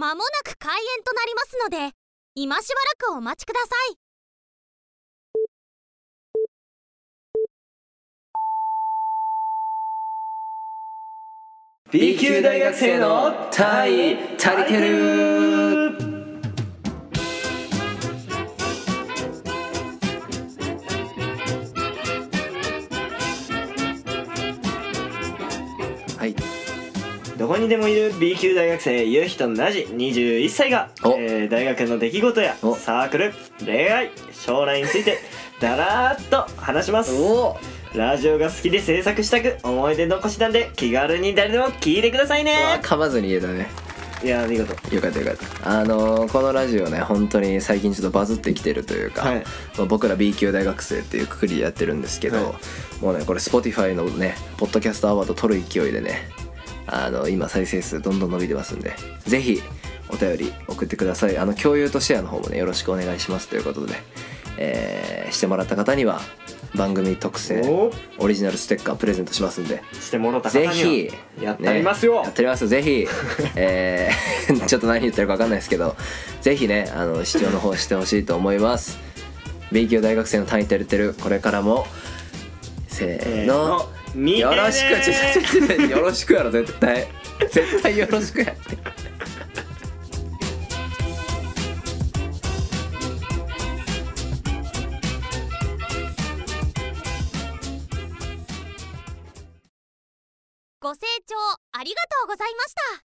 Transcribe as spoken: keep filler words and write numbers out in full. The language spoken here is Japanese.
間もなく開演となりますので、今しばらくお待ちください。B 級大学生の体足りてる。はい。どこにでもいる B 級大学生ゆうひとなじにじゅういっさいが、えー、大学の出来事やサークル、恋愛、将来についてだらーっと話します。おー、ラジオが好きで制作したく思い出残しなんで気軽に誰でも聞いてくださいね。噛まずに言えたね。いや見事。よかったよかった。あのー、このラジオね本当に最近ちょっとバズってきてるというか、はい、僕ら B 級大学生っていう括りでやってるんですけど、はい、もうねこれ Spotify のねポッドキャストアワード取る勢いでね、あの今再生数どんどん伸びてますんで、ぜひお便り送ってください。あの共有とシェアの方もねよろしくお願いしますということで、えー、してもらった方には。番組特製オリジナルステッカープレゼントしますんで、してもらった方にはぜひやっておりますよ、ね、やっておりますぜひ、えー、ちょっと何言ってるか分かんないですけどぜひねあの視聴の方してほしいと思いますB 級大学生の単位足りてる、これからもせーの、えー、よろしくよろしくやろ絶対絶対よろしくやってご清聴ありがとうございました。